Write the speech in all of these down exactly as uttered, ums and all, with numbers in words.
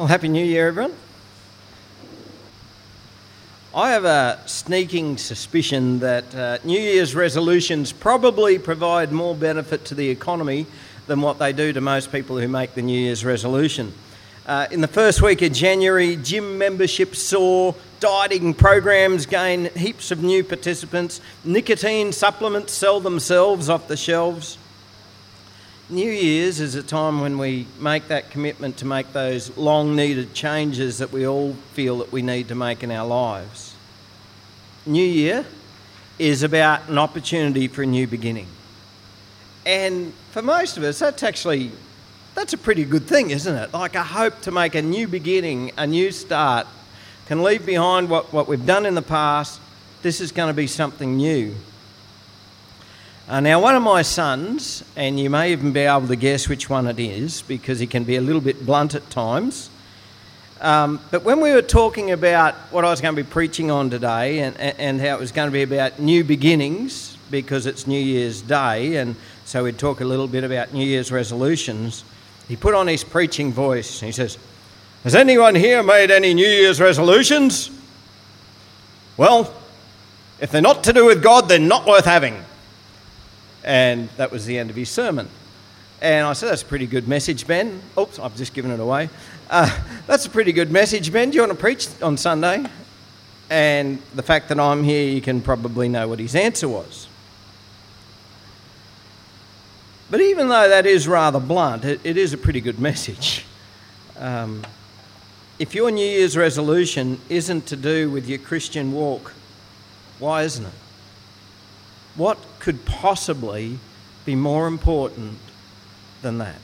Well, Happy New Year, everyone. I have a sneaking suspicion that uh, New Year's resolutions probably provide more benefit to the economy than what they do to most people who make the New Year's resolution. Uh, in the first week of January, gym membership soared, dieting programs gain heaps of new participants, nicotine supplements sell themselves off the shelves. New Year's is a time when we make that commitment to make those long-needed changes that we all feel that we need to make in our lives. New Year is about an opportunity for a new beginning. And for most of us, that's actually, that's a pretty good thing, isn't it? Like a hope to make a new beginning, a new start, can leave behind what, what we've done in the past. This is going to be something new. Uh, now, one of my sons, and you may even be able to guess which one it is because he can be a little bit blunt at times, um, but when we were talking about what I was going to be preaching on today and, and how it was going to be about new beginnings because it's New Year's Day, and so we'd talk a little bit about New Year's resolutions, he put on his preaching voice and he says, "Has anyone here made any New Year's resolutions? Well, if they're not to do with God, they're not worth having." And that was the end of his sermon. And I said, "That's a pretty good message, Ben." Oops, I've just given it away. Uh, that's a pretty good message, Ben. Do you want to preach on Sunday? And the fact that I'm here, you can probably know what his answer was. But even though that is rather blunt, it, it is a pretty good message. Um, if your New Year's resolution isn't to do with your Christian walk, why isn't it? What could possibly be more important than that?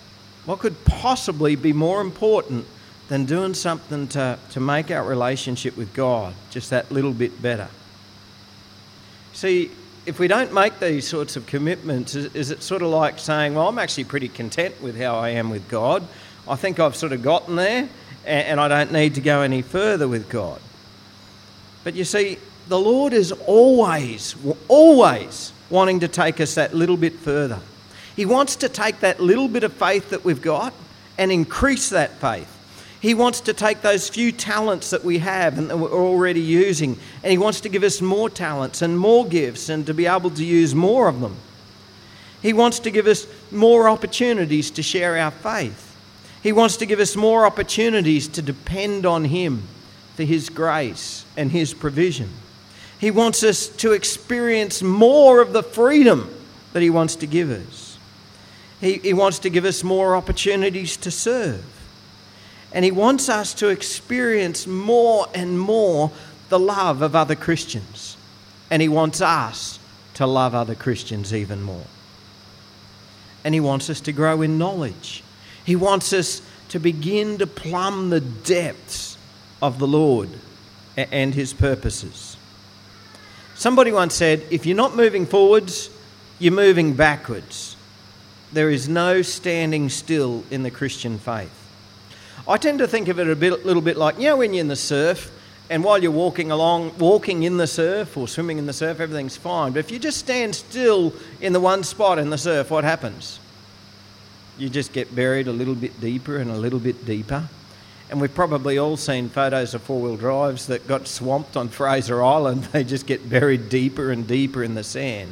What could possibly be more important than doing something to, to make our relationship with God just that little bit better? See, if we don't make these sorts of commitments, is, is it sort of like saying, well, I'm actually pretty content with how I am with God. I think I've sort of gotten there and, and I don't need to go any further with God. But you see, the Lord is always, always wanting to take us that little bit further. He wants to take that little bit of faith that we've got and increase that faith. He wants to take those few talents that we have and that we're already using, and He wants to give us more talents and more gifts and to be able to use more of them. He wants to give us more opportunities to share our faith. He wants to give us more opportunities to depend on Him for His grace and His provision. He wants us to experience more of the freedom that He wants to give us. He, he wants to give us more opportunities to serve. And He wants us to experience more and more the love of other Christians. And He wants us to love other Christians even more. And He wants us to grow in knowledge. He wants us to begin to plumb the depths of the Lord and His purposes. Somebody once said, if you're not moving forwards, you're moving backwards. There is no standing still in the Christian faith. I tend to think of it a bit, little bit like, you know, when you're in the surf and while you're walking along, walking in the surf or swimming in the surf, everything's fine. But if you just stand still in the one spot in the surf, what happens? You just get buried a little bit deeper and a little bit deeper. And we've probably all seen photos of four-wheel drives that got swamped on Fraser Island. They just get buried deeper and deeper in the sand.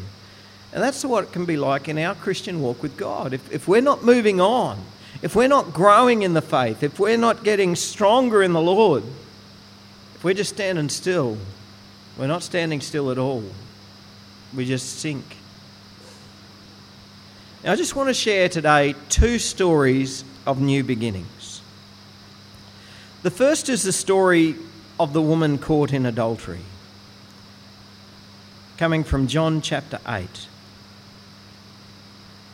And that's what it can be like in our Christian walk with God. If, if we're not moving on, if we're not growing in the faith, if we're not getting stronger in the Lord, if we're just standing still, we're not standing still at all. We just sink. Now, I just want to share today two stories of new beginnings. The first is the story of the woman caught in adultery, coming from John chapter eight.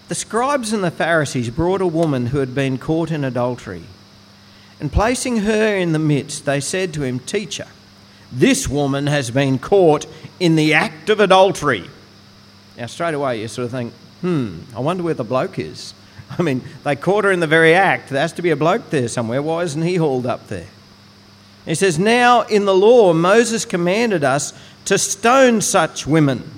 The scribes and the Pharisees brought a woman who had been caught in adultery, and placing her in the midst, they said to Him, "Teacher, this woman has been caught in the act of adultery." Now, straight away, you sort of think, hmm, I wonder where the bloke is. I mean, they caught her in the very act. There has to be a bloke there somewhere. Why isn't he hauled up there? He says, "Now in the law, Moses commanded us to stone such women."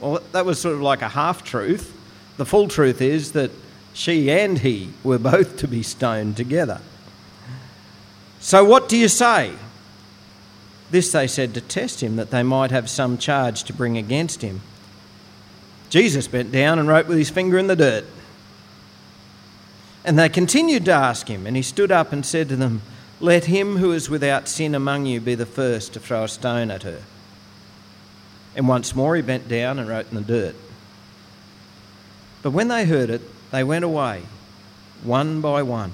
Well, that was sort of like a half-truth. The full truth is that she and he were both to be stoned together. "So what do you say?" This they said to test him, that they might have some charge to bring against him. Jesus bent down and wrote with his finger in the dirt. And they continued to ask him, and he stood up and said to them, "Let him who is without sin among you be the first to throw a stone at her." And once more he bent down and wrote in the dirt. But when they heard it, they went away, one by one,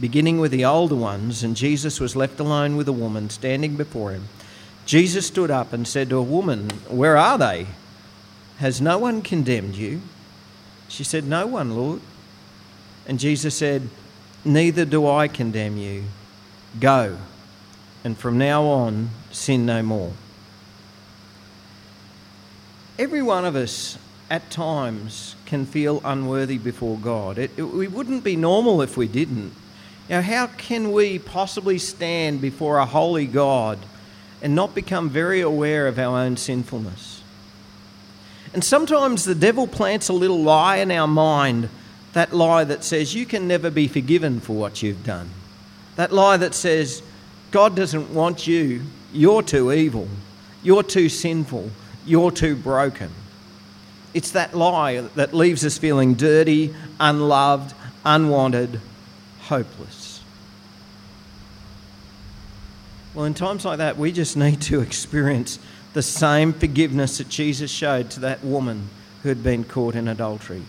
beginning with the older ones, and Jesus was left alone with a woman standing before him. Jesus stood up and said to a woman, "Where are they? Has no one condemned you?" She said, "No one, Lord." And Jesus said, "Neither do I condemn you. Go, and from now on, sin no more." Every one of us at times can feel unworthy before God. It, it, we wouldn't be normal if we didn't. You know, how can we possibly stand before a holy God and not become very aware of our own sinfulness? And sometimes the devil plants a little lie in our mind, that lie that says you can never be forgiven for what you've done. That lie that says God doesn't want you, you're too evil, you're too sinful, you're too broken. It's that lie that leaves us feeling dirty, unloved, unwanted, hopeless. Well, in times like that, we just need to experience the same forgiveness that Jesus showed to that woman who had been caught in adultery.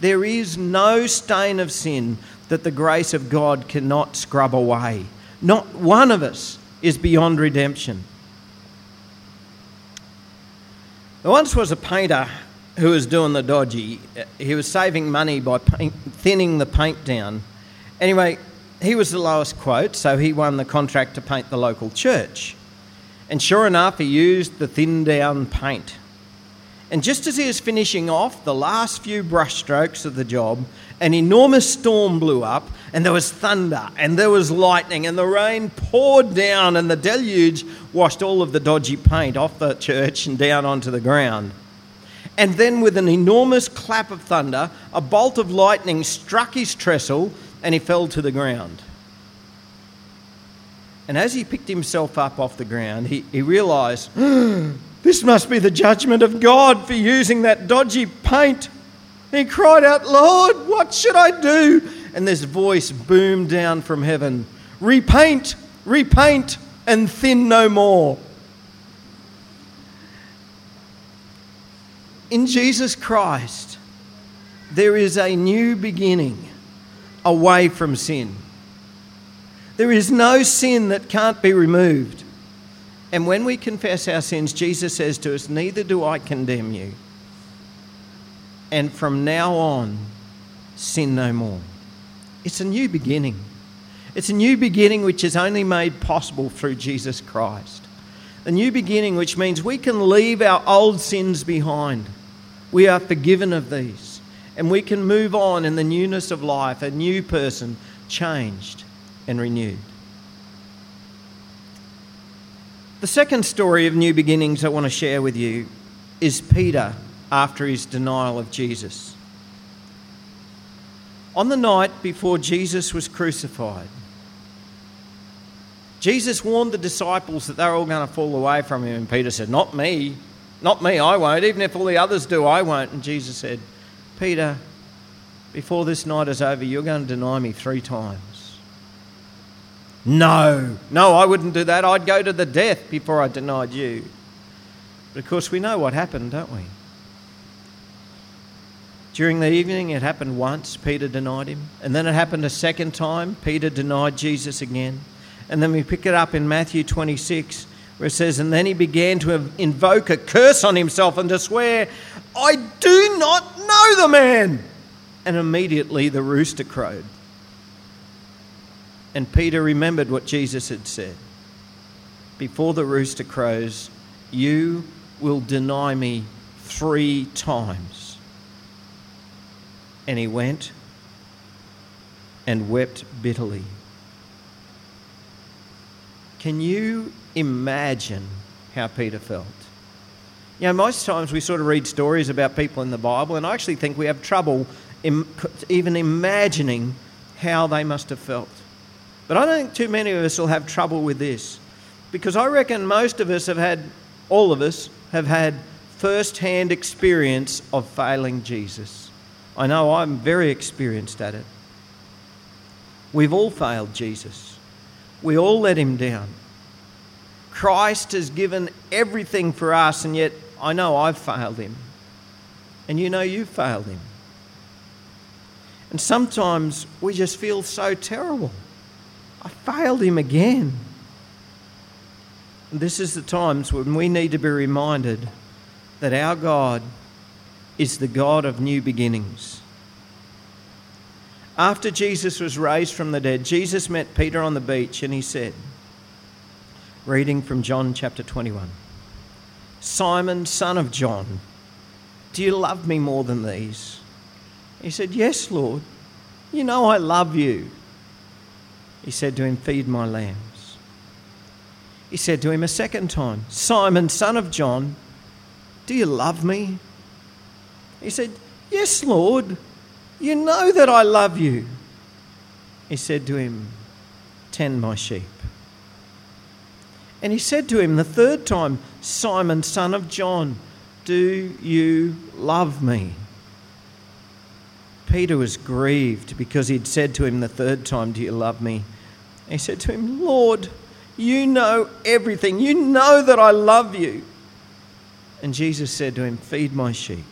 There is no stain of sin that the grace of God cannot scrub away. Not one of us is beyond redemption. There once was a painter who was doing the dodgy. He was saving money by paint, thinning the paint down. Anyway, he was the lowest quote, so he won the contract to paint the local church. And sure enough, he used the thinned down paint. And just as he was finishing off the last few brush strokes of the job, an enormous storm blew up, and there was thunder, and there was lightning, and the rain poured down, and the deluge washed all of the dodgy paint off the church and down onto the ground. And then with an enormous clap of thunder, a bolt of lightning struck his trestle, and he fell to the ground. And as he picked himself up off the ground, he, he realised, "This must be the judgment of God for using that dodgy paint." He cried out, "Lord, what should I do?" And this voice boomed down from heaven, "Repaint, repaint, and thin no more." In Jesus Christ, there is a new beginning away from sin. There is no sin that can't be removed. And when we confess our sins, Jesus says to us, "Neither do I condemn you. And from now on, sin no more." It's a new beginning. It's a new beginning which is only made possible through Jesus Christ. A new beginning which means we can leave our old sins behind. We are forgiven of these. And we can move on in the newness of life, a new person, changed and renewed. The second story of new beginnings I want to share with you is Peter after his denial of Jesus. On the night before Jesus was crucified, Jesus warned the disciples that they were all going to fall away from him, and Peter said, "Not me, not me, I won't. Even if all the others do, I won't." And Jesus said, "Peter, before this night is over, you're going to deny me three times." "No, no, I wouldn't do that. I'd go to the death before I denied you." But of course, we know what happened, don't we? During the evening, it happened once, Peter denied him. And then it happened a second time, Peter denied Jesus again. And then we pick it up in Matthew twenty-six, where it says, "And then he began to invoke a curse on himself and to swear, 'I do not know the man.' And immediately the rooster crowed." And Peter remembered what Jesus had said. "Before the rooster crows, you will deny me three times." And he went and wept bitterly. Can you imagine how Peter felt? You know, most times we sort of read stories about people in the Bible, and I actually think we have trouble im- even imagining how they must have felt. But I don't think too many of us will have trouble with this, because I reckon most of us have had, all of us have had first-hand experience of failing Jesus. I know I'm very experienced at it. We've all failed Jesus. We all let him down. Christ has given everything for us, and yet I know I've failed him. And you know you've failed him. And sometimes we just feel so terrible. I failed him again. And this is the times when we need to be reminded that our God is the God of new beginnings. After Jesus was raised from the dead, Jesus met Peter on the beach, and he said, reading from John chapter twenty-one, "Simon, son of John, do you love me more than these?" He said, "Yes, Lord, you know I love you." He said to him, "Feed my lambs." He said to him a second time, "Simon, son of John, do you love me?" He said, "Yes, Lord, you know that I love you." He said to him, "Tend my sheep." And he said to him the third time, "Simon, son of John, do you love me?" Peter was grieved because he'd said to him the third time, "Do you love me?" And he said to him, "Lord, you know everything. You know that I love you." And Jesus said to him, "Feed my sheep.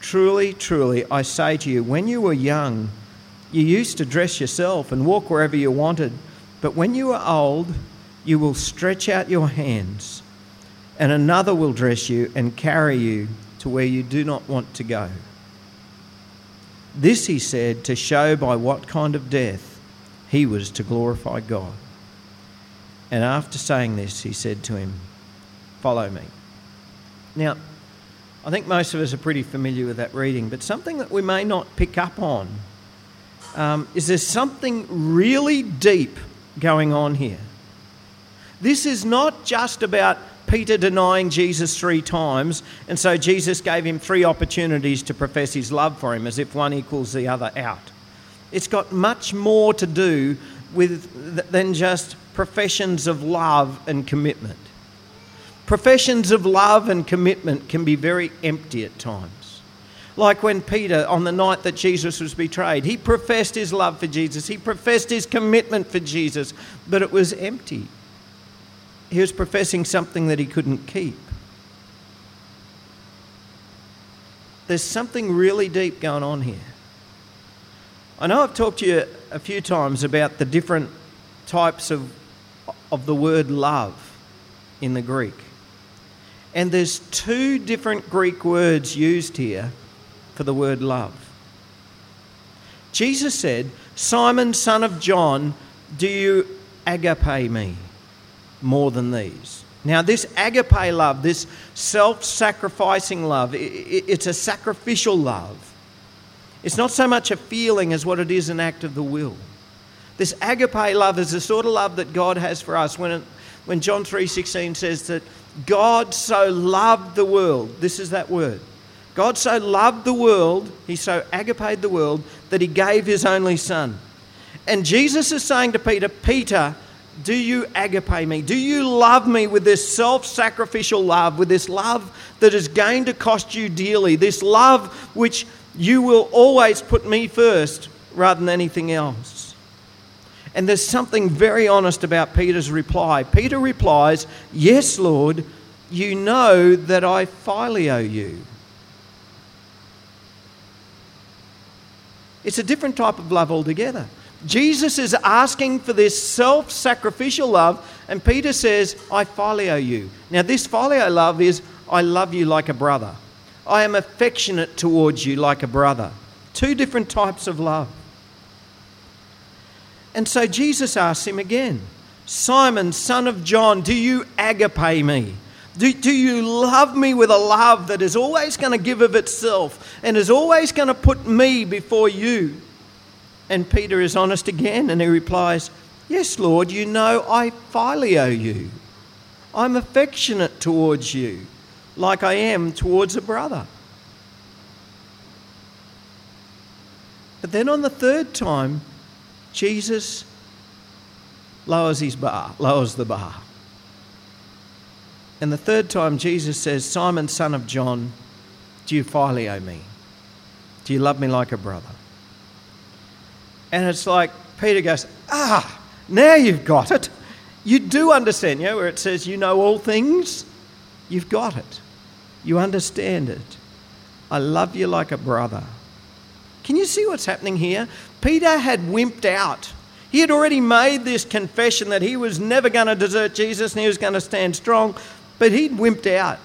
Truly, truly, I say to you, when you were young, you used to dress yourself and walk wherever you wanted. But when you are old, you will stretch out your hands, and another will dress you and carry you to where you do not want to go." This he said to show by what kind of death he was to glorify God. And after saying this, he said to him, "Follow me." Now, I think most of us are pretty familiar with that reading, but something that we may not pick up on um, is there's something really deep going on here. This is not just about Peter denying Jesus three times, and so Jesus gave him three opportunities to profess his love for him, as if one equals the other out. It's got much more to do with than just professions of love and commitment. Professions of love and commitment can be very empty at times. Like when Peter, on the night that Jesus was betrayed, he professed his love for Jesus, he professed his commitment for Jesus, but it was empty. He was professing something that he couldn't keep. There's something really deep going on here. I know I've talked to you a few times about the different types of, of the word love in the Greek. And there's two different Greek words used here for the word love. Jesus said, "Simon, son of John, do you agape me more than these?" Now, this agape love, this self-sacrificing love, it's a sacrificial love. It's not so much a feeling as what it is an act of the will. This agape love is the sort of love that God has for us. When it, when John three sixteen says that God so loved the world, this is that word. God so loved the world, he so agaped the world, that he gave his only son. And Jesus is saying to Peter, "Peter, do you agape me? Do you love me with this self-sacrificial love, with this love that is going to cost you dearly, this love which you will always put me first rather than anything else?" And there's something very honest about Peter's reply. Peter replies, "Yes, Lord, you know that I phileo you." It's a different type of love altogether. Jesus is asking for this self-sacrificial love, and Peter says, "I phileo you." Now, this phileo love is, I love you like a brother. I am affectionate towards you like a brother. Two different types of love. And so Jesus asks him again, "Simon, son of John, do you agape me? Do, do you love me with a love that is always going to give of itself and is always going to put me before you?" And Peter is honest again, and he replies, "Yes, Lord, you know I phileo you. I'm affectionate towards you, like I am towards a brother." But then on the third time, Jesus lowers his bar, lowers the bar. And the third time Jesus says, Simon, son of John, do you phileo me? Do you love me like a brother? And it's like Peter goes, ah, now you've got it. You do understand, you know, where it says you know all things. You've got it. You understand it. I love you like a brother. Can you see what's happening here? Peter had wimped out. He had already made this confession that he was never going to desert Jesus and he was going to stand strong, but he'd wimped out.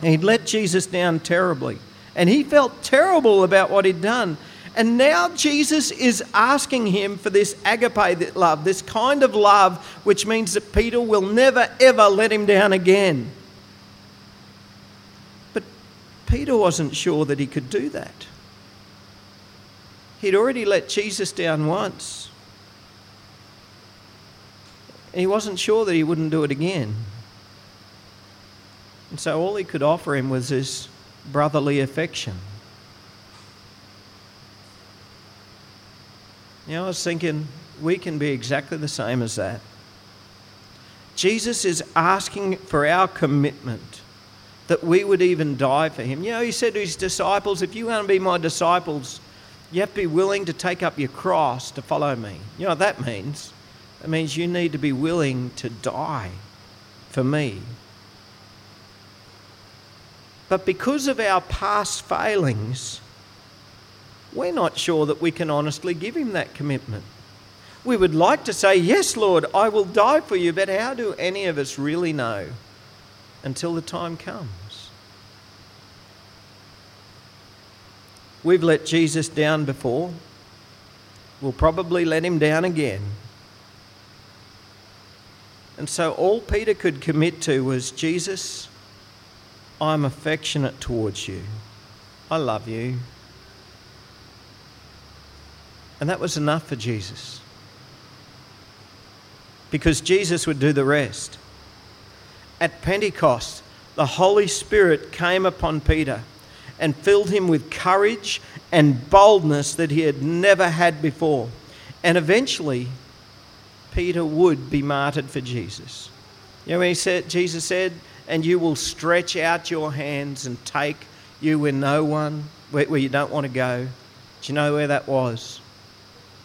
And he'd let Jesus down terribly. And he felt terrible about what he'd done. And now Jesus is asking him for this agape love, this kind of love, which means that Peter will never, ever let him down again. But Peter wasn't sure that he could do that. He'd already let Jesus down once. And he wasn't sure that he wouldn't do it again. And so all he could offer him was this brotherly affection. You know, I was thinking, we can be exactly the same as that. Jesus is asking for our commitment, that we would even die for him. You know, he said to his disciples, if you want to be my disciples, you have to be willing to take up your cross to follow me. You know what that means? It means you need to be willing to die for me. But because of our past failings, we're not sure that we can honestly give him that commitment. We would like to say, yes, Lord, I will die for you, but how do any of us really know until the time comes? We've let Jesus down before. We'll probably let him down again. And so all Peter could commit to was, Jesus, I'm affectionate towards you. I love you. And that was enough for Jesus, because Jesus would do the rest. At Pentecost, the Holy Spirit came upon Peter and filled him with courage and boldness that he had never had before. And eventually, Peter would be martyred for Jesus. You know, when he said, Jesus said, and you will stretch out your hands and take you where no one, where, where you don't want to go. Do you know where that was?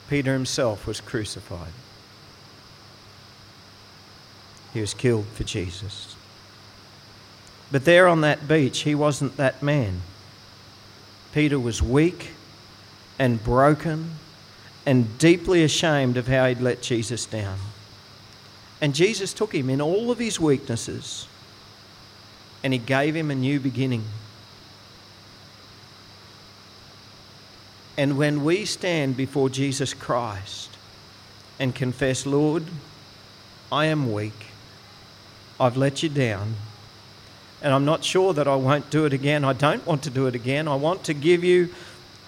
Peter himself was crucified. He was killed for Jesus. But there on that beach, he wasn't that man. Peter was weak and broken and deeply ashamed of how he'd let Jesus down. And Jesus took him in all of his weaknesses and he gave him a new beginning. And when we stand before Jesus Christ and confess, Lord, I am weak, I've let you down, and I'm not sure that I won't do it again, I don't want to do it again, I want to give you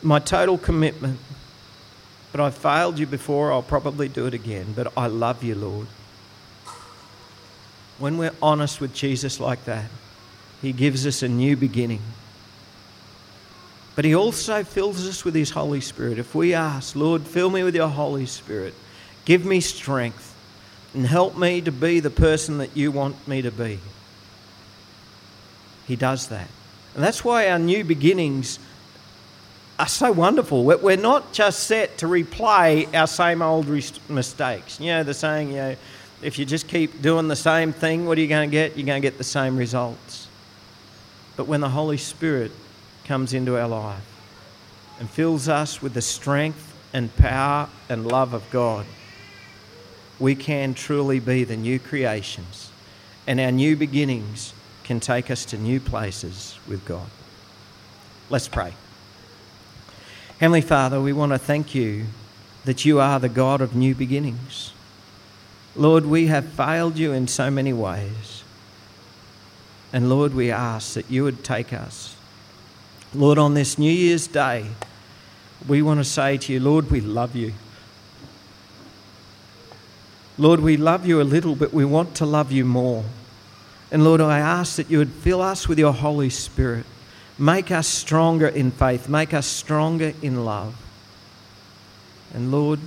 my total commitment, but I've failed you before, I'll probably do it again, but I love you, Lord. When we're honest with Jesus like that, he gives us a new beginning. But he also fills us with his Holy Spirit. If we ask, Lord, fill me with your Holy Spirit, give me strength and help me to be the person that you want me to be. He does that. And that's why our new beginnings are so wonderful. We're not just set to replay our same old mistakes. You know, the saying, you know, if you just keep doing the same thing, what are you going to get? You're going to get the same results. But when the Holy Spirit comes into our life and fills us with the strength and power and love of God, we can truly be the new creations, and our new beginnings can take us to new places with God. Let's pray. Heavenly Father, we want to thank you that you are the God of new beginnings. Lord, we have failed you in so many ways, and Lord, we ask that you would take us. Lord, on this New Year's Day, we want to say to you, Lord, we love you. Lord, we love you a little, but we want to love you more. And Lord, I ask that you would fill us with your Holy Spirit. Make us stronger in faith. Make us stronger in love. And Lord,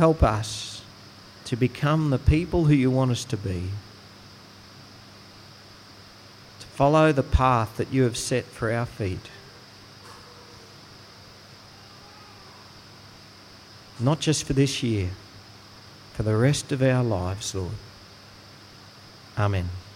help us to become the people who you want us to be. To follow the path that you have set for our feet. Not just for this year, for the rest of our lives, Lord. Amen.